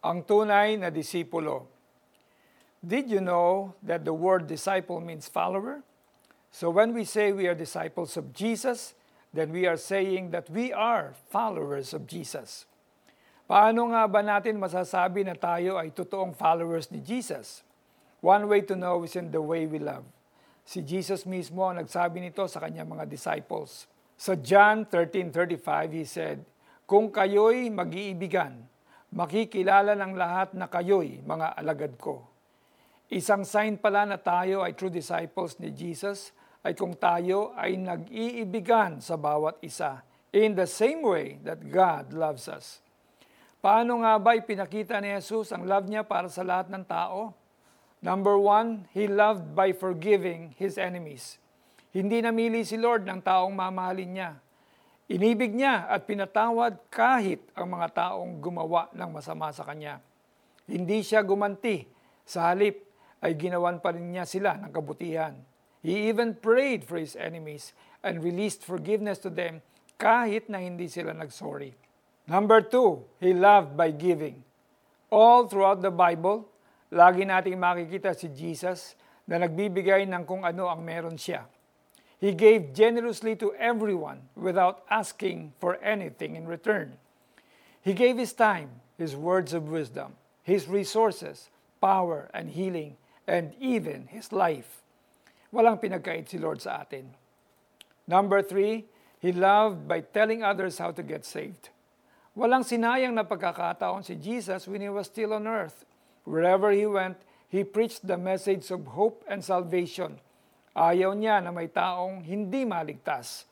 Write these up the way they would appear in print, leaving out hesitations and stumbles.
ang tunay na disipulo. Did you know that the word disciple means follower? So when we say we are disciples of Jesus, then we are saying that we are followers of Jesus. Paano nga ba natin masasabi na tayo ay totoong followers ni Jesus? One way to know is in the way we love. Si Jesus mismo ang nagsabi nito sa kanyang mga disciples. Sa John 13:35, he said, "Kung kayo'y mag-iibigan, makikilala ng lahat na kayo'y mga alagad ko." Isang sign pala na tayo ay true disciples ni Jesus ay kung tayo ay nag-iibigan sa bawat isa in the same way that God loves us. Paano nga ba ipinakita ni Jesus ang love niya para sa lahat ng tao? Number one, He loved by forgiving His enemies. Hindi namili si Lord ng taong mamahalin niya. Inibig niya at pinatawad kahit ang mga taong gumawa ng masama sa kanya. Hindi siya gumanti. Sa halip ay ginawan pa rin niya sila ng kabutihan. He even prayed for His enemies and released forgiveness to them kahit na hindi sila nagsorry. Number two, He loved by giving. All throughout the Bible, lagi nating makikita si Jesus na nagbibigay ng kung ano ang meron siya. He gave generously to everyone without asking for anything in return. He gave His time, His words of wisdom, His resources, power and healing, and even His life. Walang pinagkait si Lord sa atin. Number three, He loved by telling others how to get saved. Walang sinayang na pagkakataon si Jesus when He was still on earth. Wherever He went, He preached the message of hope and salvation. Ayaw niya na may taong hindi maligtas.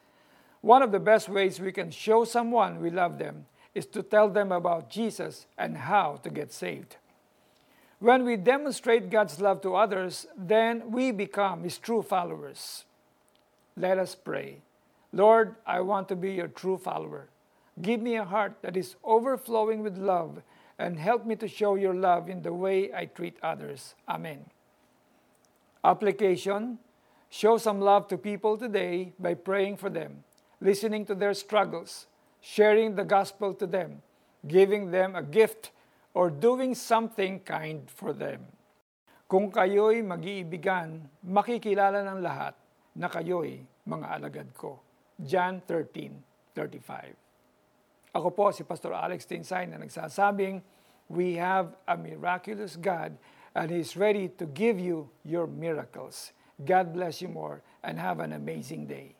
One of the best ways we can show someone we love them is to tell them about Jesus and how to get saved. When we demonstrate God's love to others, then we become His true followers. Let us pray. Lord, I want to be Your true follower. Give me a heart that is overflowing with love and help me to show Your love in the way I treat others. Amen. Application: show some love to people today by praying for them, listening to their struggles, sharing the gospel to them, giving them a gift, or doing something kind for them. Kung kayo'y mag-iibigan, makikilala ng lahat na kayo'y mga alagad ko. John 13:35. Ako po si Pastor Alex Tinsay na nagsasabing, we have a miraculous God and He's ready to give you your miracles. God bless you more and have an amazing day.